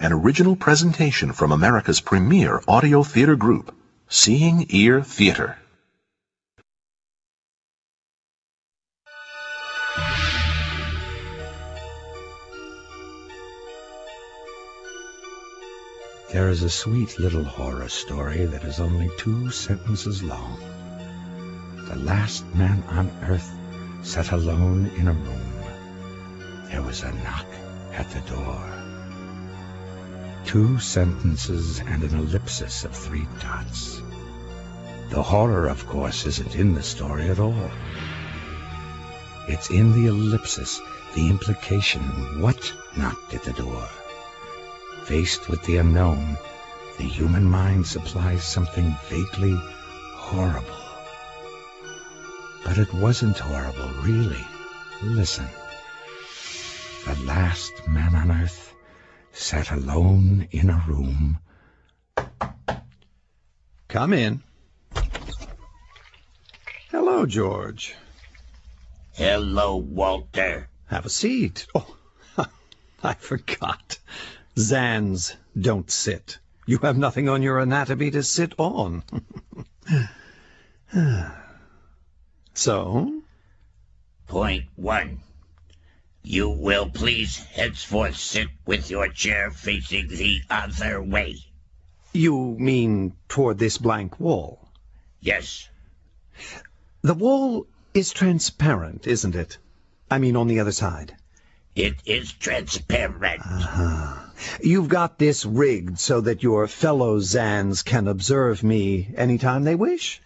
an original presentation from America's premier audio theater group, Seeing Ear Theater. There is a sweet little horror story that is only 2 sentences long. The last man on earth sat alone in a room. There was a knock at the door. 2 sentences and an ellipsis of 3 dots. The horror, of course, isn't in the story at all. It's in the ellipsis, the implication, what knocked at the door. Faced with the unknown, the human mind supplies something vaguely horrible. But it wasn't horrible, really. Listen. The last man on earth sat alone in a room. Come in. Hello, George. Hello, Walter. Have a seat. Oh, I forgot. Zans don't sit. You have nothing on your anatomy to sit on. So? Point 1. You will please henceforth sit with your chair facing the other way. You mean toward this blank wall? Yes. The wall is transparent, isn't it? I mean on the other side. It is transparent. You've got this rigged so that your fellow Zans can observe me anytime they wish?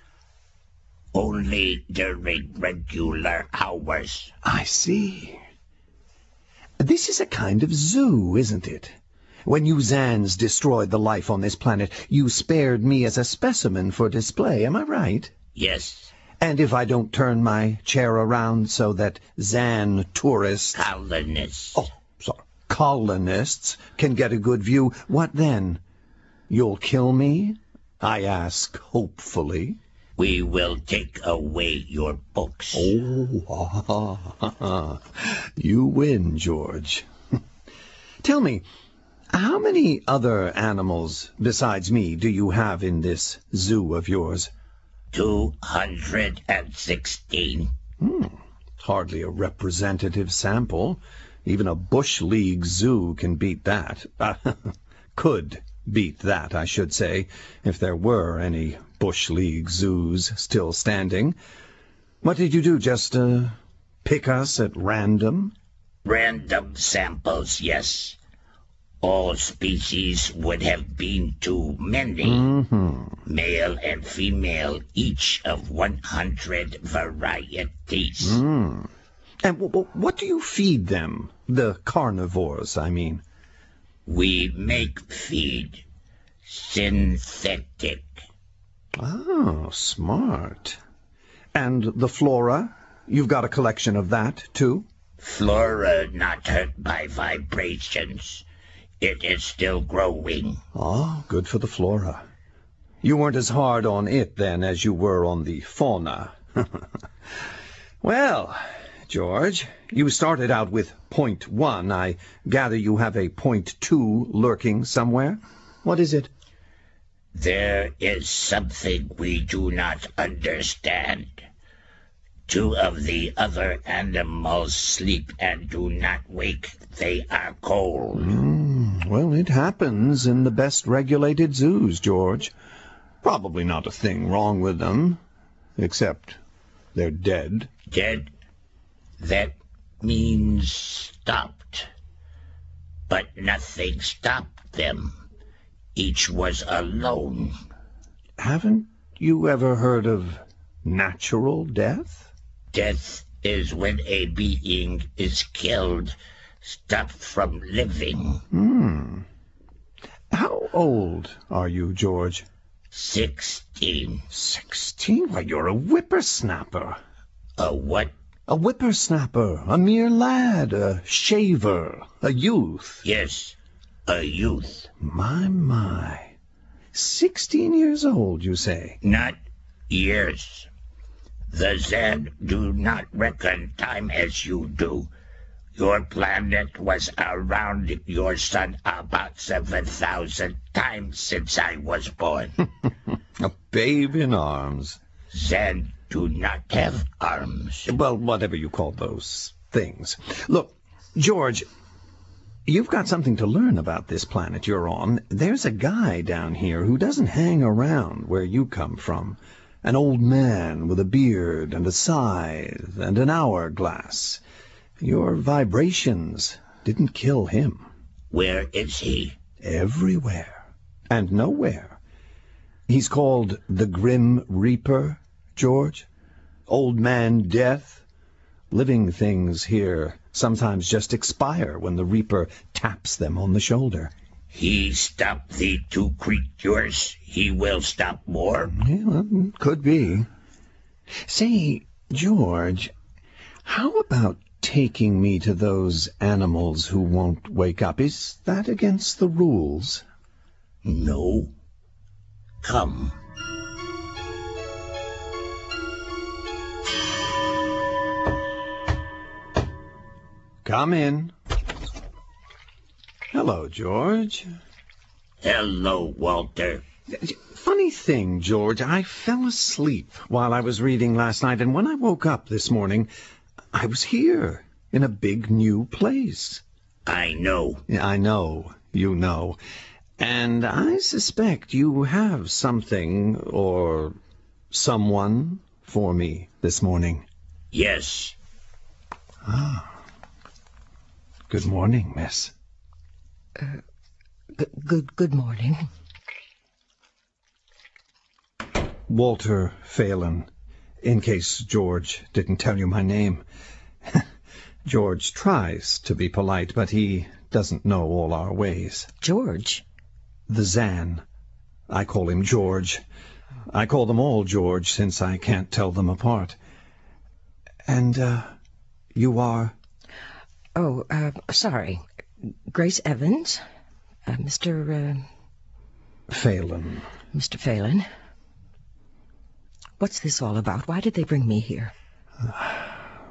Only during regular hours. I see. This is a kind of zoo, isn't it? When you Zans destroyed the life on this planet, you spared me as a specimen for display, am I right? Yes. And if I don't turn my chair around so that Zan tourists... Colonists. Oh, sorry. Colonists can get a good view, what then? You'll kill me? I ask hopefully. We will take away your books. Oh, you win, George. Tell me, how many other animals besides me do you have in this zoo of yours? 216. Hardly a representative sample. Even a Bush League zoo can beat that. Could beat that, I should say, if there were any Bush League zoos still standing. What did you do, just pick us at random? Random samples, yes. All species would have been too many. Male and female, each of 100 varieties. And what do you feed them? The carnivores, I mean. We make feed synthetic. Oh, smart. And the flora? You've got a collection of that, too? Flora not hurt by vibrations. It is still growing. Oh, good for the flora. You weren't as hard on it, then, as you were on the fauna. Well, George, you started out with point 1. I gather you have a point 2 lurking somewhere. What is it? There is something we do not understand. 2 of the other animals sleep and do not wake. They are cold. Well, it happens in the best-regulated zoos, George. Probably not a thing wrong with them, except they're dead. Dead? That means stopped. But nothing stopped them. Each was alone. Haven't you ever heard of natural death? Death is when a being is killed, stopped from living. How old are you, George? 16. 16? Why, you're a whippersnapper. A what? A whippersnapper, a mere lad, a shaver, a youth. Yes. A youth. My. 16 years old, you say? Not years. The Zan do not reckon time as you do. Your planet was around your sun about 7,000 times since I was born. A babe in arms. Sand do not have arms. Well, whatever you call those things. Look, George, you've got something to learn about this planet you're on. There's a guy down here who doesn't hang around where you come from. An old man with a beard and a scythe and an hourglass. Your vibrations didn't kill him. Where is he? Everywhere. And nowhere. He's called the Grim Reaper, George. Old Man Death. Living things here sometimes just expire when the Reaper taps them on the shoulder. He stopped the two creatures. He will stop more. Yeah, could be. Say, George, how about taking me to those animals who won't wake up? Is that against the rules? No. Come. Come in. Hello, George. Hello, Walter. Funny thing, George, I fell asleep while I was reading last night, and when I woke up this morning, I was here, in a big new place. I know. I know. You know. And I suspect you have something or someone for me this morning. Yes. Ah. Good morning, miss. Good morning. Walter Phelan. In case George didn't tell you my name. George tries to be polite, but he doesn't know all our ways. George? The Zan. I call him George. I call them all George, since I can't tell them apart. And, you are? Oh, sorry. Grace Evans. Phelan. Mr. Phelan. What's this all about? Why did they bring me here?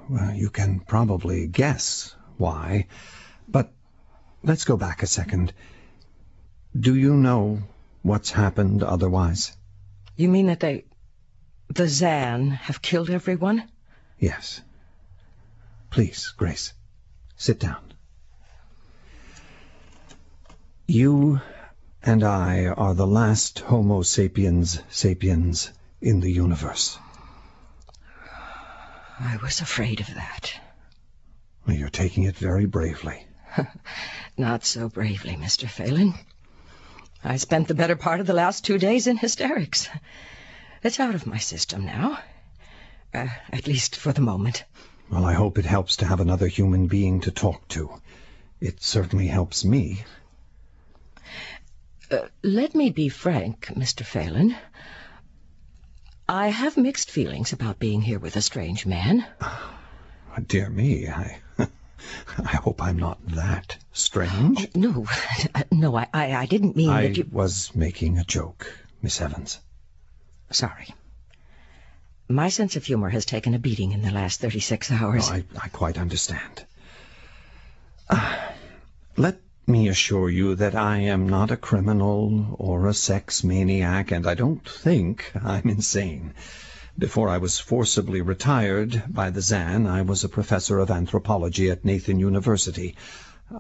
Well, you can probably guess why. But let's go back a second. Do you know what's happened otherwise? You mean that the Zan have killed everyone? Yes. Please, Grace, sit down. You and I are the last Homo sapiens sapiens in the universe. I was afraid of that. Well, you're taking it very bravely. Not so bravely, Mr. Phelan. I spent the better part of the last 2 days in hysterics. It's out of my system now. At least for the moment. Well, I hope it helps to have another human being to talk to. It certainly helps me. Let me be frank, Mr. Phelan. I have mixed feelings about being here with a strange man. Oh, dear me, I hope I'm not that strange. Oh, no, no, I didn't mean that you... I was making a joke, Miss Evans. Sorry. My sense of humor has taken a beating in the last 36 hours. No, I quite understand. Let me assure you that I am not a criminal or a sex maniac, and I don't think I'm insane. Before I was forcibly retired by the Zan, I was a professor of anthropology at Nathan University.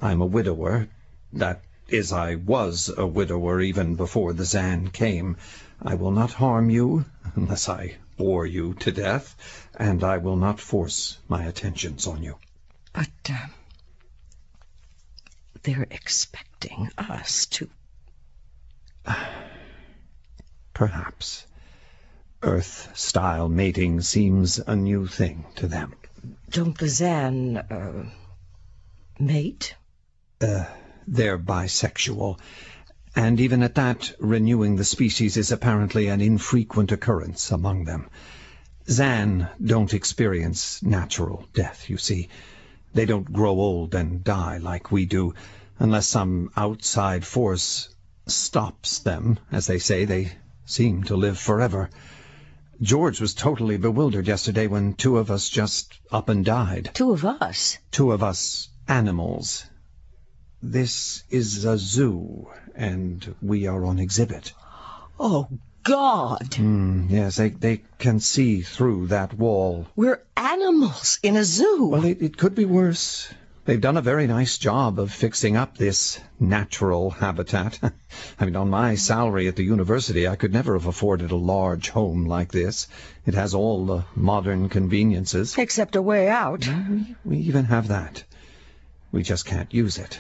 I'm a widower. That is, I was a widower even before the Zan came. I will not harm you unless I bore you to death, and I will not force my attentions on you. But, they're expecting us to... Perhaps. Earth-style mating seems a new thing to them. Don't the Zan, mate? They're bisexual. And even at that, renewing the species is apparently an infrequent occurrence among them. Zan don't experience natural death, you see. They don't grow old and die like we do, unless some outside force stops them. As they say, they seem to live forever. George was totally bewildered yesterday when two of us just up and died. Two of us? Two of us animals. This is a zoo, and we are on exhibit. Oh, God! Yes, they can see through that wall. We're animals in a zoo. Well, it could be worse. They've done a very nice job of fixing up this natural habitat. I mean, on my salary at the university, I could never have afforded a large home like this. It has all the modern conveniences. Except a way out. We even have that. We just can't use it.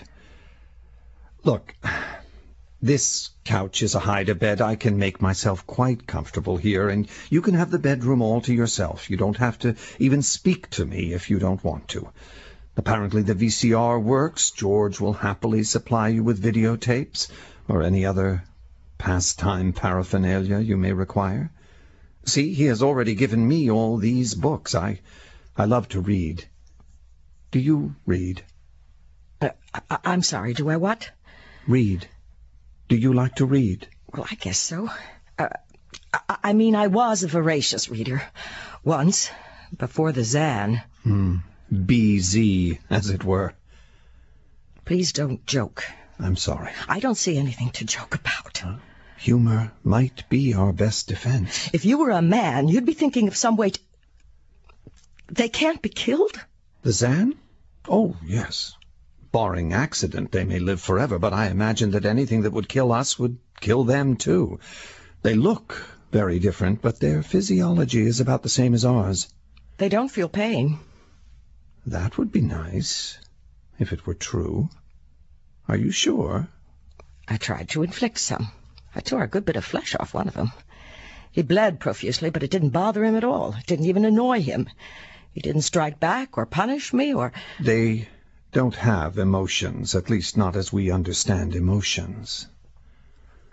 Look, this couch is a hide-a-bed. I can make myself quite comfortable here, and you can have the bedroom all to yourself. You don't have to even speak to me if you don't want to. Apparently the VCR works. George will happily supply you with videotapes or any other pastime paraphernalia you may require. See, he has already given me all these books. I love to read. Do you read? I'm sorry, do I what? Read. Do you like to read? Well, I guess so. I mean, I was a voracious reader. Once, before the Zan. BZ, as it were. Please don't joke. I'm sorry. I don't see anything to joke about. Humor might be our best defense. If you were a man, you'd be thinking of some way to... They can't be killed? The Zan? Oh, yes. Barring accident, they may live forever, but I imagine that anything that would kill us would kill them, too. They look very different, but their physiology is about the same as ours. They don't feel pain. That would be nice, if it were true. Are you sure? I tried to inflict some. I tore a good bit of flesh off one of them. He bled profusely, but it didn't bother him at all. It didn't even annoy him. He didn't strike back or punish me or... They don't have emotions, at least not as we understand emotions.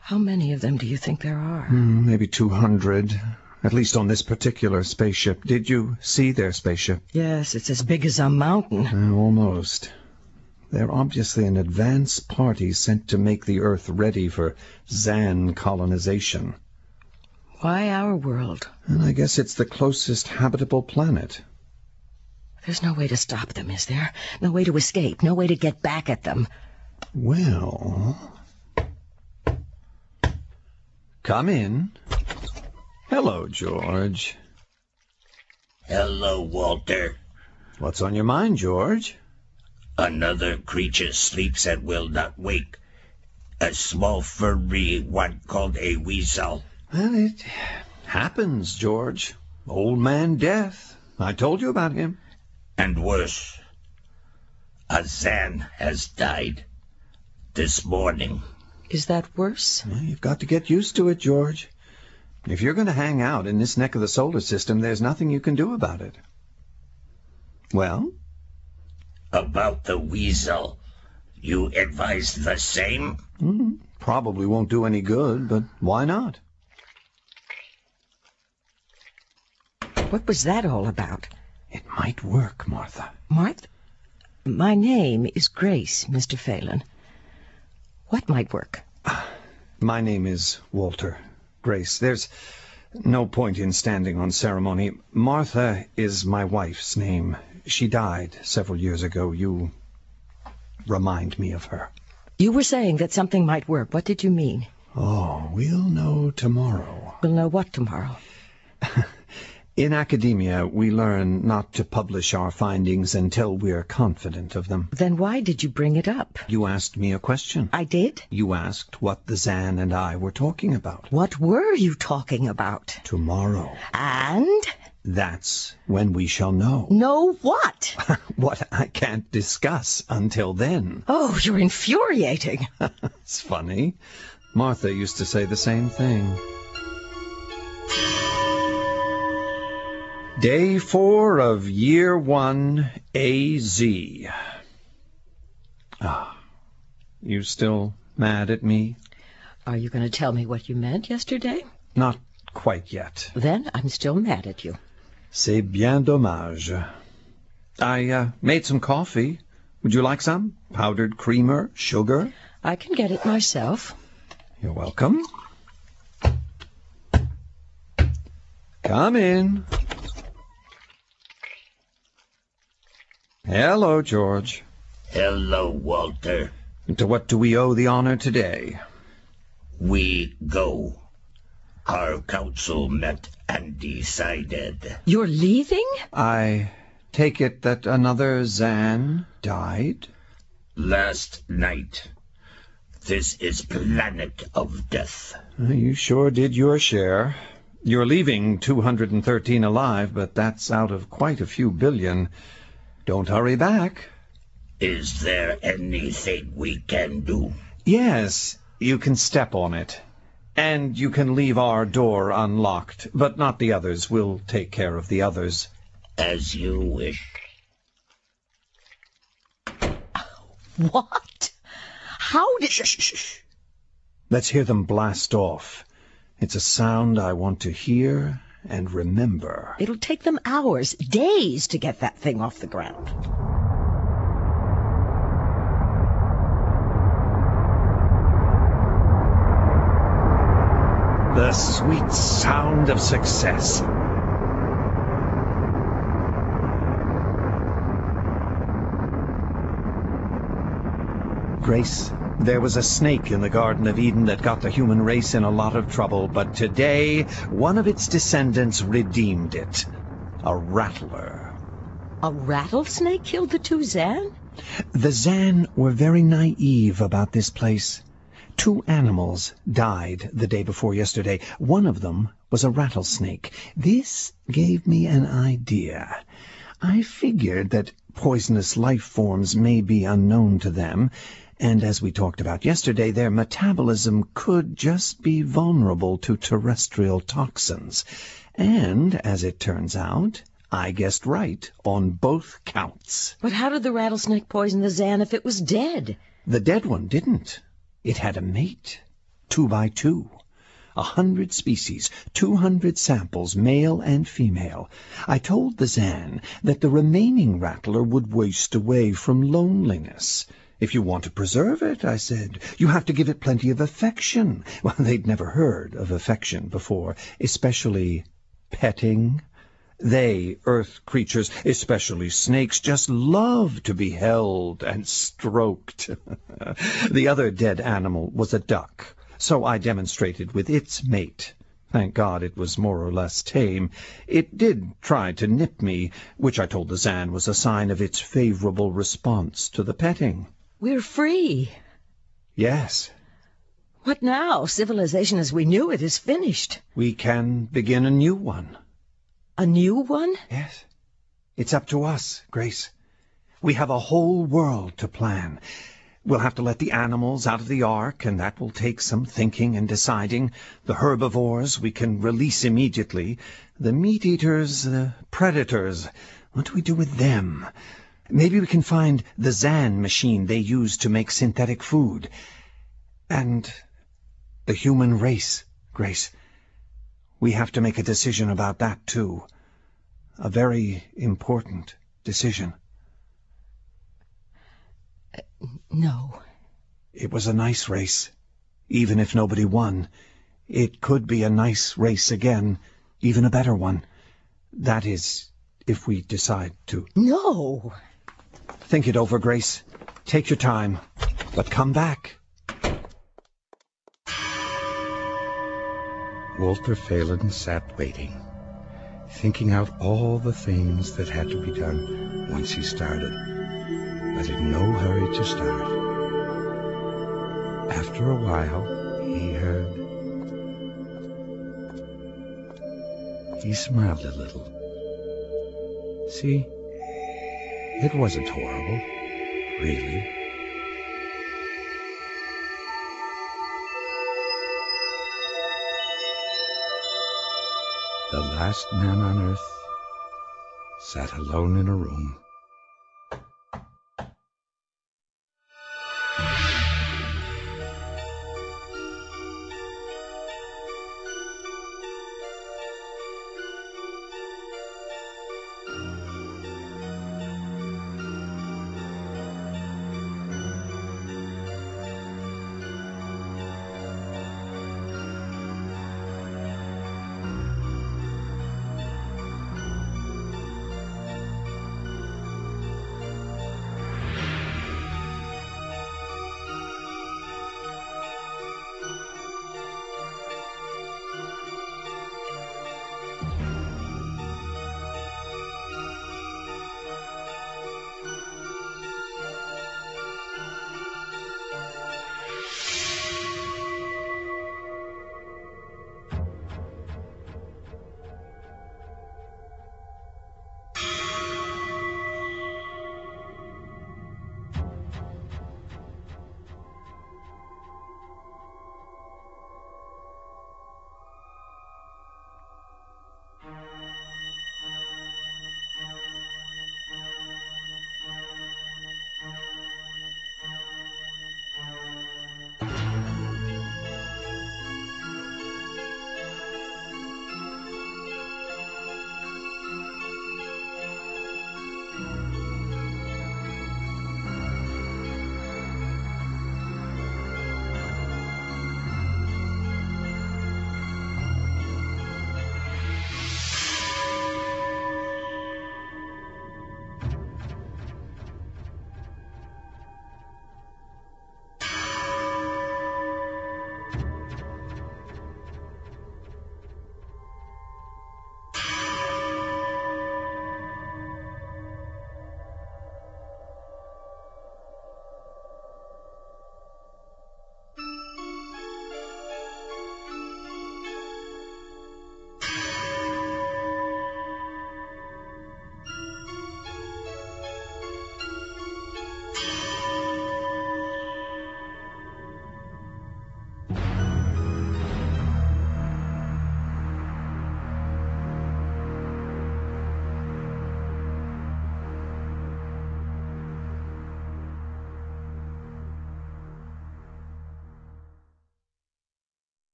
How many of them do you think there are? Maybe 200. At least on this particular spaceship. Did you see their spaceship? Yes, it's as big as a mountain. Almost. They're obviously an advance party sent to make the Earth ready for Zan colonization. Why our world? And I guess it's the closest habitable planet. There's no way to stop them, is there? No way to escape, no way to get back at them. Well... Come in. Hello, George. Hello, Walter. What's on your mind, George? Another creature sleeps and will not wake. A small furry one called a weasel. Well, it happens, George. Old man Death. I told you about him. And worse. A Zan has died. This morning. Is that worse? Well, you've got to get used to it, George. If you're going to hang out in this neck of the solar system, there's nothing you can do about it. Well? About the weasel, you advised the same? Probably won't do any good, but why not? What was that all about? It might work, Martha. Martha? My name is Grace, Mr. Phelan. What might work? My name is Walter. Grace, there's no point in standing on ceremony. Martha is my wife's name. She died several years ago. You remind me of her. You were saying that something might work. What did you mean? Oh, we'll know tomorrow. We'll know what tomorrow? In academia, we learn not to publish our findings until we're confident of them. Then why did you bring it up? You asked me a question. I did? You asked what the Zan and I were talking about. What were you talking about? Tomorrow. And? That's when we shall know. Know what? What I can't discuss until then. Oh, you're infuriating. It's funny. Martha used to say the same thing. Day 4 of Year 1 AZ. You still mad at me? Are you going to tell me what you meant yesterday? Not quite yet. Then I'm still mad at you. C'est bien dommage. I made some coffee. Would you like some? Powdered creamer, sugar? I can get it myself. You're welcome. Come in. Hello, George. Hello, Walter. And to what do we owe the honor today? We go. Our council met and decided. You're leaving? I take it that another Zan died? Last night. This is Planet of Death. You sure did your share. You're leaving 213 alive, but that's out of quite a few billion. Don't hurry back. Is there anything we can do? Yes, you can step on it. And you can leave our door unlocked, but not the others. We'll take care of the others. As you wish. What? How did... Shh. Let's hear them blast off. It's a sound I want to hear and remember. It'll take them hours, days, to get that thing off the ground. The sweet sound of success. Grace, there was a snake in the Garden of Eden that got the human race in a lot of trouble, but today one of its descendants redeemed it. A rattler. A rattlesnake killed the two Zan? The Zan were very naive about this place. Two animals died the day before yesterday. One of them was a rattlesnake. This gave me an idea. I figured that poisonous life forms may be unknown to them, and as we talked about yesterday, their metabolism could just be vulnerable to terrestrial toxins. And, as it turns out, I guessed right on both counts. But how did the rattlesnake poison the Zan if it was dead? The dead one didn't. It had a mate, 2 by 2, 100 species, 200 samples, male and female. I told the Zan that the remaining rattler would waste away from loneliness. If you want to preserve it, I said, you have to give it plenty of affection. Well, they'd never heard of affection before, especially petting. They, earth creatures, especially snakes, just love to be held and stroked. The other dead animal was a duck, so I demonstrated with its mate. Thank God it was more or less tame. It did try to nip me, which I told the Zan was a sign of its favorable response to the petting. We're free. Yes. What now? Civilization as we knew it is finished. We can begin a new one. A new one? Yes. It's up to us, Grace. We have a whole world to plan. We'll have to let the animals out of the ark, and that will take some thinking and deciding. The herbivores we can release immediately. The meat-eaters, the predators. What do we do with them? Maybe we can find the Zan machine they use to make synthetic food. And the human race, Grace. We have to make a decision about that, too. A very important decision. No. It was a nice race. Even if nobody won, it could be a nice race again, even a better one. That is, if we decide to. No! Think it over, Grace. Take your time, but come back. Walter Phelan sat waiting, thinking out all the things that had to be done once he started, but in no hurry to start. After a while, he heard... He smiled a little. See, it wasn't horrible, really. The last man on Earth sat alone in a room.